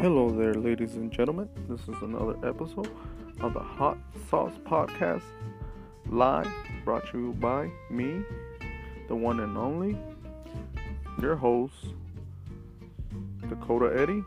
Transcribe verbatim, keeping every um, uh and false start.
Hello there, ladies and gentlemen. This is another episode of the Hot Sauce Podcast Live, brought to you by me, the one and only, your host, Dakota Eddie.